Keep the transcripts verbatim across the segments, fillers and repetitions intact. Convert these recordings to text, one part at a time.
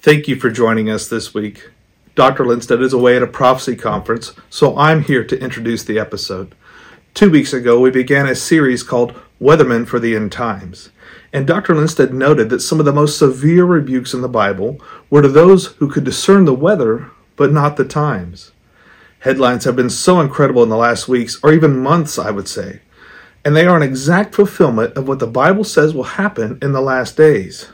Thank you for joining us this week. Doctor Lindstedt is away at a prophecy conference, so I'm here to introduce the episode. Two weeks ago, we began a series called Weathermen for the End Times, and Doctor Lindstedt noted that some of the most severe rebukes in the Bible were to those who could discern the weather, but not the times. Headlines have been so incredible in the last weeks, or even months, I would say, and they are an exact fulfillment of what the Bible says will happen in the last days.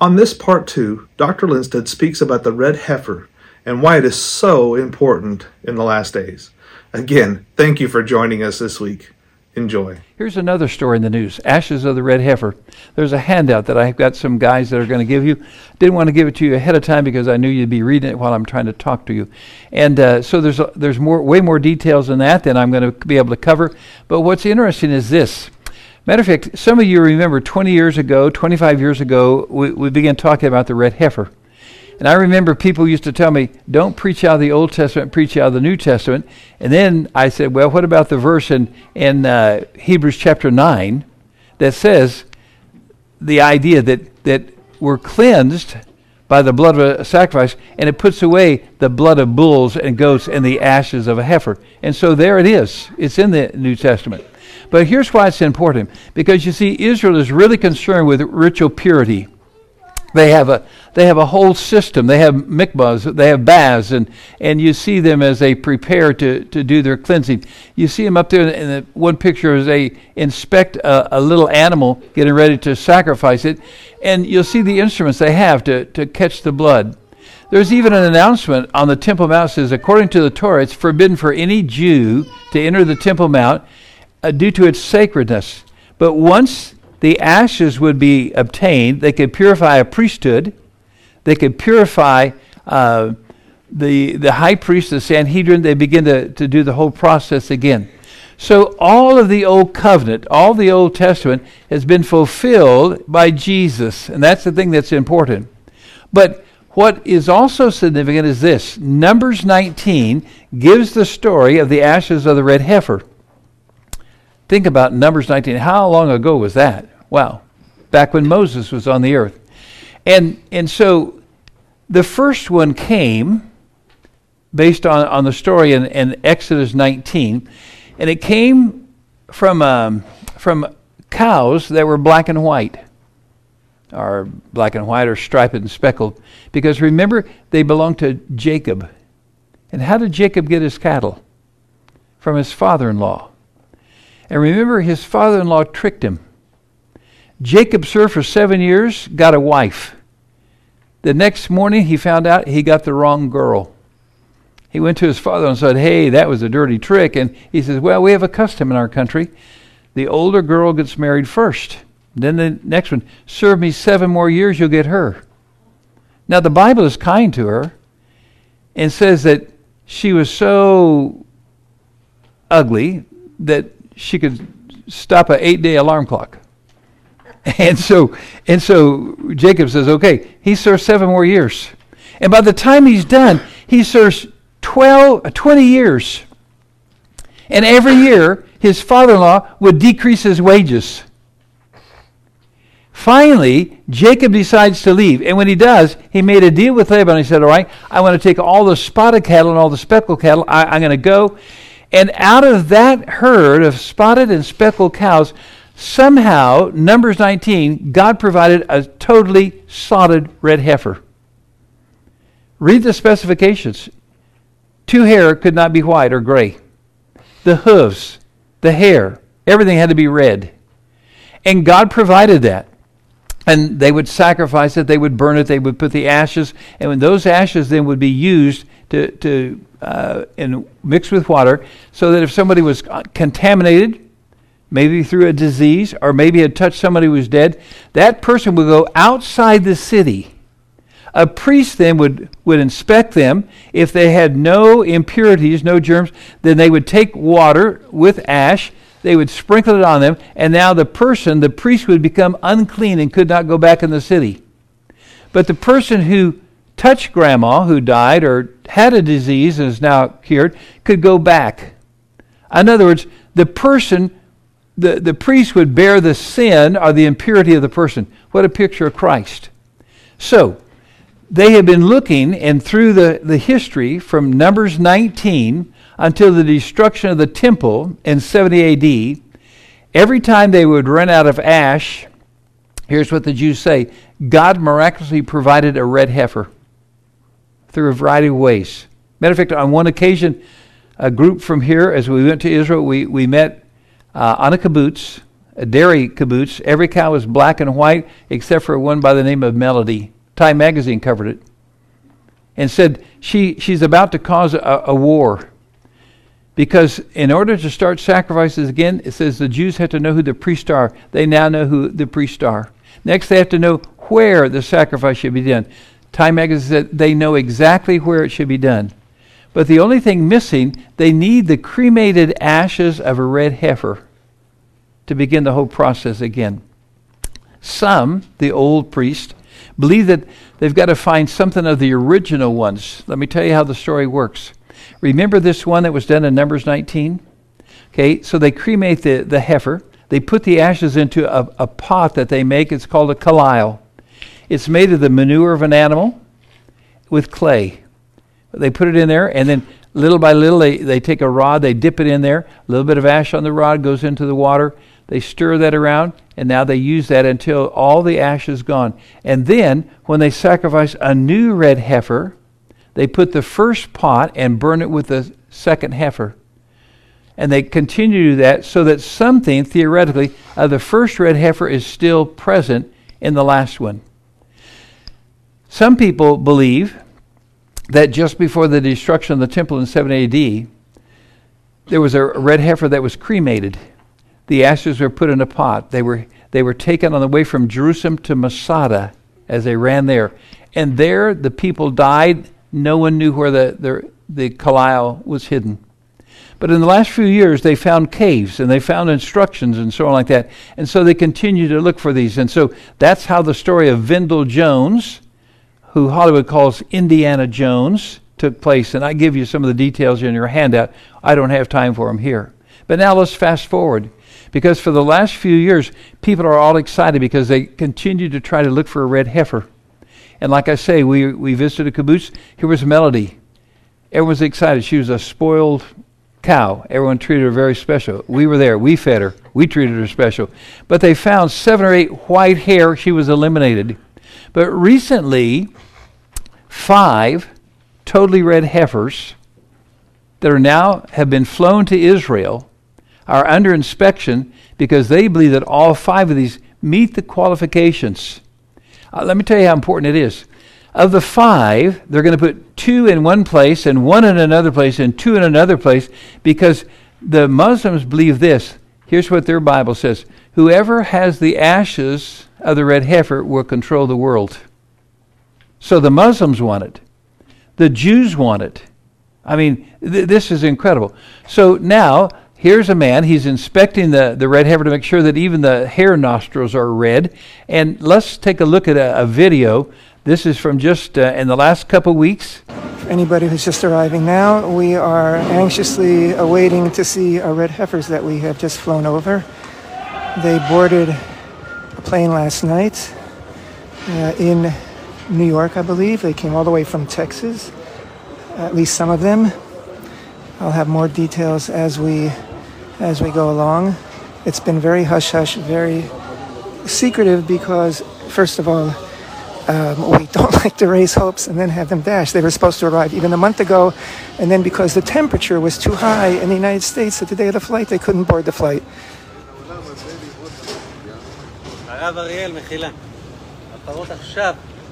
On this part two, Doctor Lindstedt speaks about the red heifer and why it is so important in the last days. Again, thank you for joining us this week. Enjoy. Here's another story in the news, Ashes of the Red Heifer. There's a handout that I've got some guys that are going to give you. Didn't want to give it to you ahead of time because I knew you'd be reading it while I'm trying to talk to you. And uh, so there's a, there's more way more details than that than I'm going to be able to cover. But what's interesting is this. Matter of fact, some of you remember twenty years ago, twenty-five years ago, we, we began talking about the red heifer. And I remember people used to tell me, don't preach out of the Old Testament, preach out of the New Testament. And then I said, well, what about the verse in, in uh, Hebrews chapter nine that says the idea that, that we're cleansed by the blood of a sacrifice, and it puts away the blood of bulls and goats and the ashes of a heifer. And so there it is. It's in the New Testament. But here's why it's important. Because you see, Israel is really concerned with ritual purity. They have a they have a whole system. They have mikvahs, they have baths, and, and you see them as they prepare to, to do their cleansing. You see them up there in the one picture as they inspect a, a little animal, getting ready to sacrifice it, and you'll see the instruments they have to, to catch the blood. There's even an announcement on the Temple Mount that says, according to the Torah, it's forbidden for any Jew to enter the Temple Mount uh, due to its sacredness. But once the ashes would be obtained, they could purify a priesthood, they could purify uh, the the high priest, the Sanhedrin, they begin to, to do the whole process again. So all of the Old Covenant, all the Old Testament has been fulfilled by Jesus, and that's the thing that's important. But what is also significant is this, Numbers nineteen gives the story of the ashes of the red heifer. Think about Numbers nineteen. How long ago was that? Wow. Back when Moses was on the earth. And and so the first one came based on, on the story in, in Exodus nineteen. And it came from um, from cows that were black and white. Or black and white or striped and speckled. Because remember, they belonged to Jacob. And how did Jacob get his cattle? From his father-in-law. And remember, his father-in-law tricked him. Jacob served for seven years, got a wife. The next morning, he found out he got the wrong girl. He went to his father and said, hey, that was a dirty trick. And he says, well, we have a custom in our country. The older girl gets married first. Then the next one, serve me seven more years, you'll get her. Now, the Bible is kind to her and says that she was so ugly that she could stop an eight-day alarm clock. And so and so Jacob says, okay, he serves seven more years. And by the time he's done, he serves twelve, twenty years. And every year, his father-in-law would decrease his wages. Finally, Jacob decides to leave. And when he does, he made a deal with Laban. He said, all right, I want to take all the spotted cattle and all the speckled cattle. I, I'm going to go. And out of that herd of spotted and speckled cows, somehow, Numbers nineteen, God provided a totally spotted red heifer. Read the specifications. Two hair could not be white or gray. The hooves, the hair, everything had to be red. And God provided that. And they would sacrifice it, they would burn it, they would put the ashes, and when those ashes then would be used to... to Uh, and mixed with water, so that if somebody was contaminated, maybe through a disease, or maybe had touched somebody who was dead, that person would go outside the city. A priest then would, would inspect them. If they had no impurities, no germs, then they would take water with ash, they would sprinkle it on them, and now the person, the priest, would become unclean and could not go back in the city. But the person who touched grandma, who died, or had a disease and is now cured, could go back. In other words, the person, the, the priest would bear the sin or the impurity of the person. What a picture of Christ. So, They have been looking, and through the, the history from Numbers nineteen until the destruction of the temple in seventy A D, every time they would run out of ash, here's what the Jews say, God miraculously provided a red heifer through a variety of ways. Matter of fact, on one occasion, a group from here, as we went to Israel, we, we met uh, on a kibbutz, a dairy kibbutz. Every cow was black and white, except for one by the name of Melody. Time magazine covered it and said she she's about to cause a, a war, because in order to start sacrifices again, it says the Jews have to know who the priests are. They now know who the priests are. Next, they have to know where the sacrifice should be done. Time magazine said they know exactly where it should be done. But the only thing missing, they need the cremated ashes of a red heifer to begin the whole process again. Some, the old priest, believe that they've got to find something of the original ones. Let me tell you how the story works. Remember this one that was done in Numbers nineteen? Okay, so they cremate the, the heifer. They put the ashes into a, a pot that they make. It's called a kalil. It's made of the manure of an animal with clay. They put it in there, and then little by little they, they take a rod, they dip it in there, a little bit of ash on the rod goes into the water, they stir that around, and now they use that until all the ash is gone. And then, when they sacrifice a new red heifer, they put the first pot and burn it with the second heifer. And they continue to do that so that something, theoretically, of the first red heifer is still present in the last one. Some people believe that just before the destruction of the temple in seven A D, there was a red heifer that was cremated. The ashes were put in a pot. They were they were taken on the way from Jerusalem to Masada as they ran there. And there the people died. No one knew where the, the, the kalil was hidden. But in the last few years, they found caves, and they found instructions and so on like that. And so they continue to look for these. And so that's how the story of Vindel Jones, who Hollywood calls Indiana Jones, took place. And I give you some of the details in your handout. I don't have time for them here. But now let's fast forward, because for the last few years, people are all excited because they continue to try to look for a red heifer. And like I say, we, we visited a kibbutz. Here was Melody. Everyone's excited. She was a spoiled cow. Everyone treated her very special. We were there. We fed her. We treated her special. But they found seven or eight white hair. She was eliminated. But recently, five totally red heifers that are now have been flown to Israel are under inspection because they believe that all five of these meet the qualifications. Uh, let me tell you how important it is. Of the five, they're going to put two in one place and one in another place and two in another place, because the Muslims believe this. Here's what their Bible says. Whoever has the ashes of the red heifer will control the world. So the Muslims want it. The Jews want it. I mean, th- this is incredible. So now, here's a man. He's inspecting the, the red heifer to make sure that even the hair nostrils are red. And let's take a look at a, a video. This is from just uh, in the last couple weeks. For anybody who's just arriving now, we are anxiously awaiting to see our red heifers that we have just flown over. They boarded a plane last night uh, in New York, I believe. They came all the way from Texas, at least some of them. I'll have more details as we as we go along. It's been very hush-hush, very secretive, because, first of all, um, we don't like to raise hopes and then have them dashed. They were supposed to arrive even a month ago, and then because the temperature was too high in the United States at the day of the flight, they couldn't board the flight.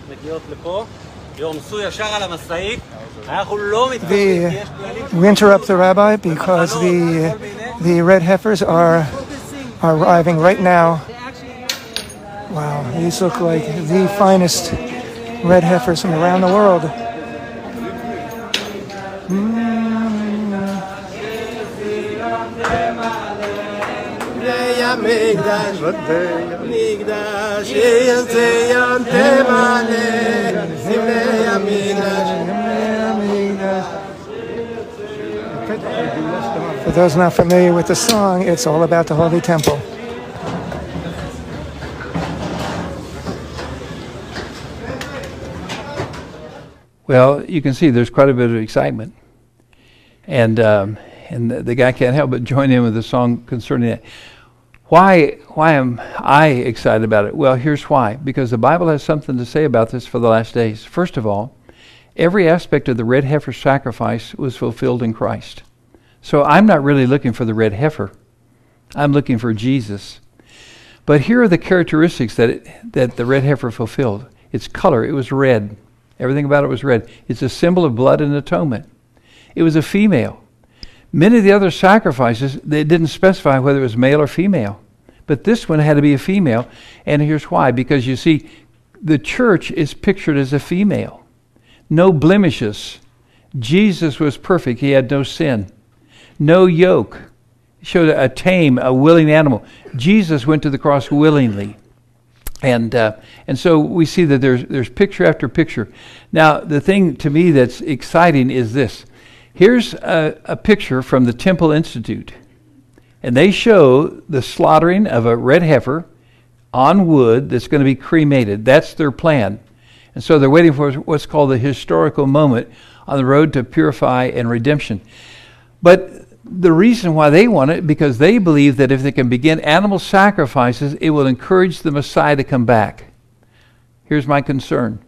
The, we interrupt the rabbi because the the red heifers are, are arriving right now. Wow, these look like the finest red heifers from around the world. For those not familiar with the song, it's all about the Holy Temple. Well, you can see there's quite a bit of excitement. And um, and the, the guy can't help but join in with the song concerning it. Why, why am I excited about it? Well, here's why. Because the Bible has something to say about this for the last days. First of all, every aspect of the red heifer sacrifice was fulfilled in Christ. So I'm not really looking for the red heifer. I'm looking for Jesus. But here are the characteristics that it, that the red heifer fulfilled. Its color, it was red. Everything about it was red. It's a symbol of blood and atonement. It was a female. Many of the other sacrifices, they didn't specify whether it was male or female. But this one had to be a female. And here's why. Because you see, the church is pictured as a female. No blemishes. Jesus was perfect. He had no sin. No yoke. It showed a tame, a willing animal. Jesus went to the cross willingly. And uh, and so we see that there's there's picture after picture. Now, the thing to me that's exciting is this. Here's a, a picture from the Temple Institute. And they show the slaughtering of a red heifer on wood that's going to be cremated. That's their plan. And so they're waiting for what's called the historical moment on the road to purify and redemption. But the reason why they want it, because they believe that if they can begin animal sacrifices, it will encourage the Messiah to come back. Here's my concern.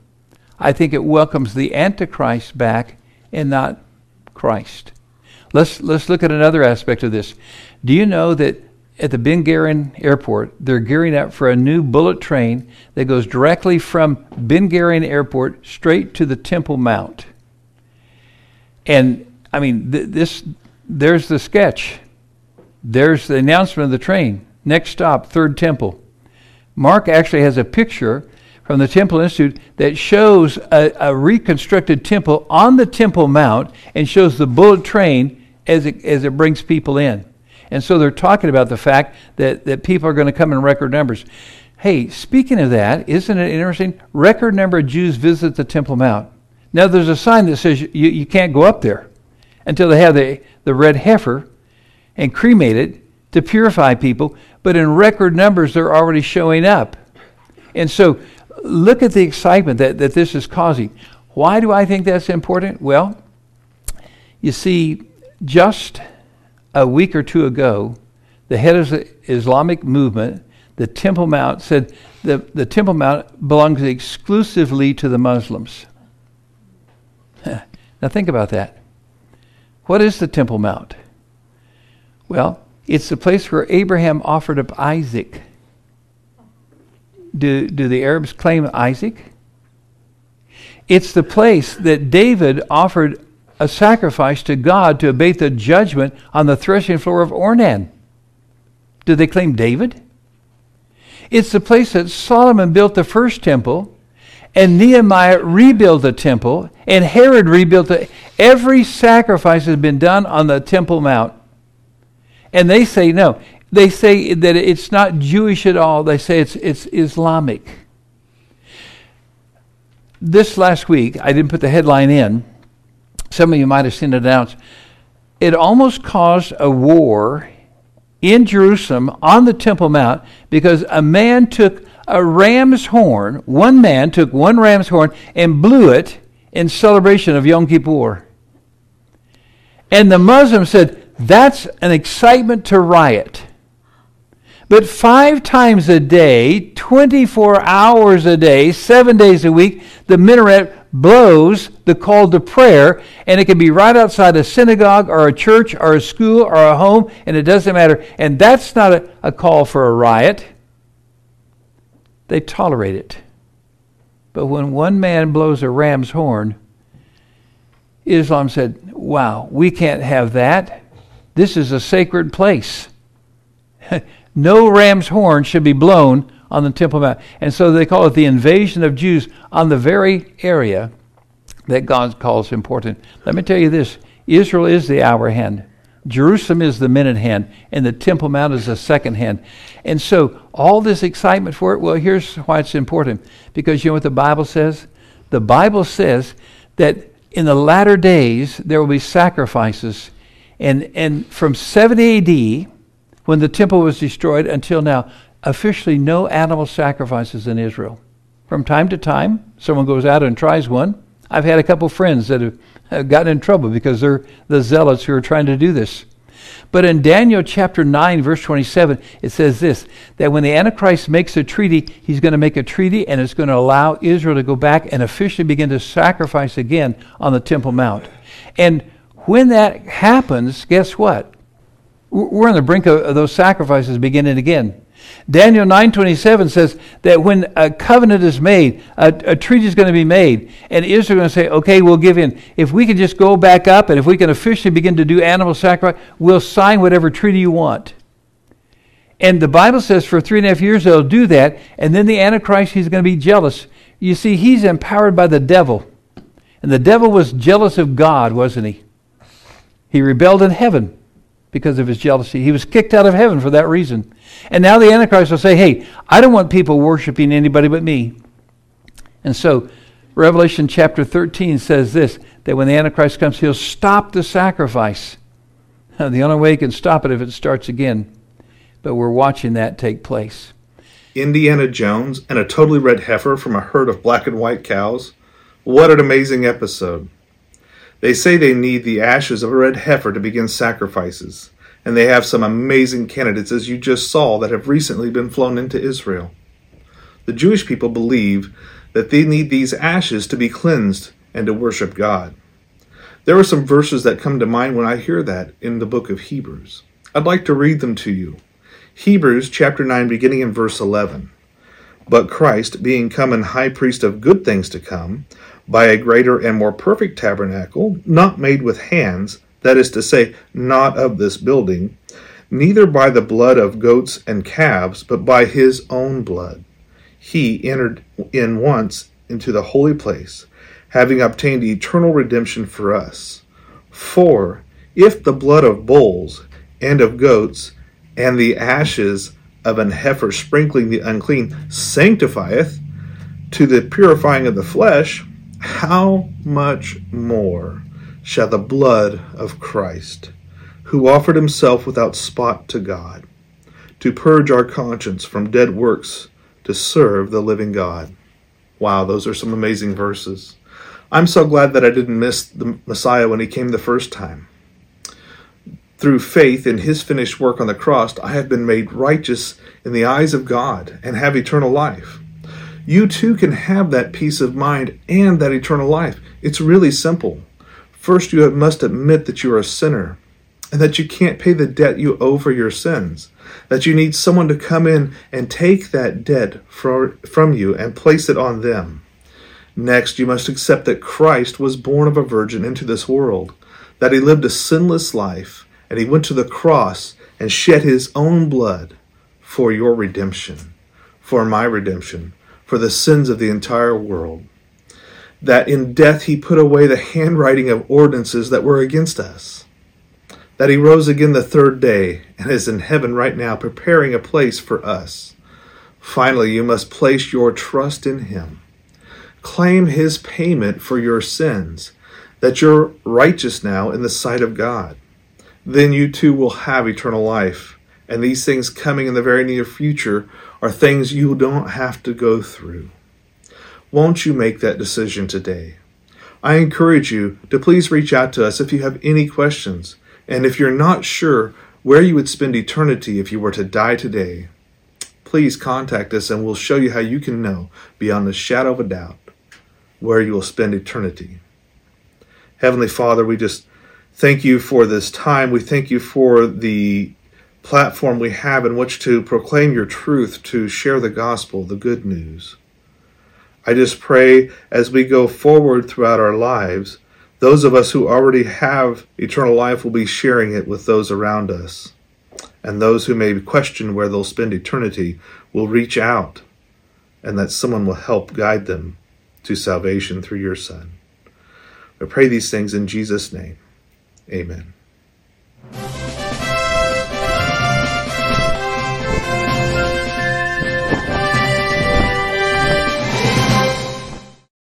I think it welcomes the Antichrist back and not Christ. Let's let's look at another aspect of this. Do you know that at the Ben Gurion Airport, they're gearing up for a new bullet train that goes directly from Ben Gurion Airport straight to the Temple Mount? And I mean, th- this there's the sketch. There's the announcement of the train. Next stop, Third Temple. Mark actually has a picture from the Temple Institute that shows a, a reconstructed temple on the Temple Mount and shows the bullet train as it, as it brings people in. And so they're talking about the fact that, that people are going to come in record numbers. Hey, speaking of that, isn't it interesting? Record number of Jews visit the Temple Mount. Now there's a sign that says you, you can't go up there until they have the, the red heifer and cremate it to purify people. But in record numbers, they're already showing up. And so look at the excitement that, that this is causing. Why do I think that's important? Well, you see, just a week or two ago, the head of the Islamic movement, the Temple Mount, said the, the Temple Mount belongs exclusively to the Muslims. Now think about that. What is the Temple Mount? Well, it's the place where Abraham offered up Isaac. Do, do the Arabs claim Isaac? It's the place that David offered a sacrifice to God to abate the judgment on the threshing floor of Ornan. Do they claim David? It's the place that Solomon built the first temple, and Nehemiah rebuilt the temple, and Herod rebuilt the... Every sacrifice has been done on the Temple Mount. And they say no. They say that it's not Jewish at all. They say it's it's Islamic. This last week, I didn't put the headline in. Some of you might have seen it announced. It almost caused a war in Jerusalem on the Temple Mount because a man took a ram's horn, one man took one ram's horn and blew it in celebration of Yom Kippur. And the Muslims said, that's an excitement to riot. But five times a day, twenty-four hours a day, seven days a week, the minaret blows the call to prayer, and it can be right outside a synagogue or a church or a school or a home, and it doesn't matter. And that's not a, a call for a riot. They tolerate it. But when one man blows a ram's horn, Islam said, wow, we can't have that. This is a sacred place. No ram's horn should be blown on the Temple Mount. And so they call it the invasion of Jews on the very area that God calls important. Let me tell you this. Israel is the hour hand. Jerusalem is the minute hand. And the Temple Mount is the second hand. And so all this excitement for it, well, here's why it's important. Because you know what the Bible says? The Bible says that in the latter days, there will be sacrifices. And and from seventy A D, when the temple was destroyed, until now, officially no animal sacrifices in Israel. From time to time, someone goes out and tries one. I've had a couple friends that have gotten in trouble because they're the zealots who are trying to do this. But in Daniel chapter nine, verse twenty-seven, it says this, that when the Antichrist makes a treaty, he's going to make a treaty and it's going to allow Israel to go back and officially begin to sacrifice again on the Temple Mount. And when that happens, guess what? We're on the brink of those sacrifices beginning again. Daniel nine twenty-seven says that when a covenant is made, a, a treaty is going to be made, and Israel is going to say, okay, we'll give in. If we can just go back up and if we can officially begin to do animal sacrifice, we'll sign whatever treaty you want. And the Bible says for three and a half years they'll do that, and then the Antichrist, he's going to be jealous. You see, he's empowered by the devil. And the devil was jealous of God, wasn't he? He rebelled in heaven because of his jealousy. He was kicked out of heaven for that reason. And now the Antichrist will say, hey, I don't want people worshiping anybody but me. And so Revelation chapter thirteen says this, that when the Antichrist comes, he'll stop the sacrifice. Now, the only way he can stop it if it starts again. But we're watching that take place. Indiana Jones and a totally red heifer from a herd of black and white cows. What an amazing episode. They say they need the ashes of a red heifer to begin sacrifices, and they have some amazing candidates, as you just saw, that have recently been flown into Israel. The Jewish people believe that they need these ashes to be cleansed and to worship God. There are some verses that come to mind when I hear that in the book of Hebrews. I'd like to read them to you. Hebrews chapter nine, beginning in verse eleven. But Christ, being come an high priest of good things to come, by a greater and more perfect tabernacle, not made with hands, that is to say, not of this building, neither by the blood of goats and calves, but by his own blood. He entered in once into the holy place, having obtained eternal redemption for us. For if the blood of bulls and of goats and the ashes of an heifer sprinkling the unclean sanctifieth to the purifying of the flesh, how much more shall the blood of Christ, who offered himself without spot to God, to purge our conscience from dead works to serve the living God? Wow, those are some amazing verses. I'm so glad that I didn't miss the Messiah when he came the first time. Through faith in his finished work on the cross, I have been made righteous in the eyes of God and have eternal life. You too can have that peace of mind and that eternal life. It's really simple. First, you must admit that you are a sinner and that you can't pay the debt you owe for your sins, that you need someone to come in and take that debt from you and place it on them. Next, you must accept that Christ was born of a virgin into this world, that he lived a sinless life, and he went to the cross and shed his own blood for your redemption, for my redemption, for the sins of the entire world. That in death he put away the handwriting of ordinances that were against us. That he rose again the third day and is in heaven right now preparing a place for us. Finally, you must place your trust in him. Claim his payment for your sins, that you're righteous now in the sight of God. Then you too will have eternal life. And these things coming in the very near future are things you don't have to go through. Won't you make that decision today? I encourage you to please reach out to us if you have any questions, and if you're not sure where you would spend eternity if you were to die today, please contact us and we'll show you how you can know beyond the shadow of a doubt where you will spend eternity. Heavenly Father, we just thank you for this time. We thank you for the platform we have in which to proclaim your truth, to share the gospel, the good news. I just pray as we go forward throughout our lives, those of us who already have eternal life will be sharing it with those around us. And those who may question where they'll spend eternity will reach out, and that someone will help guide them to salvation through your Son. I pray these things in Jesus' name. Amen.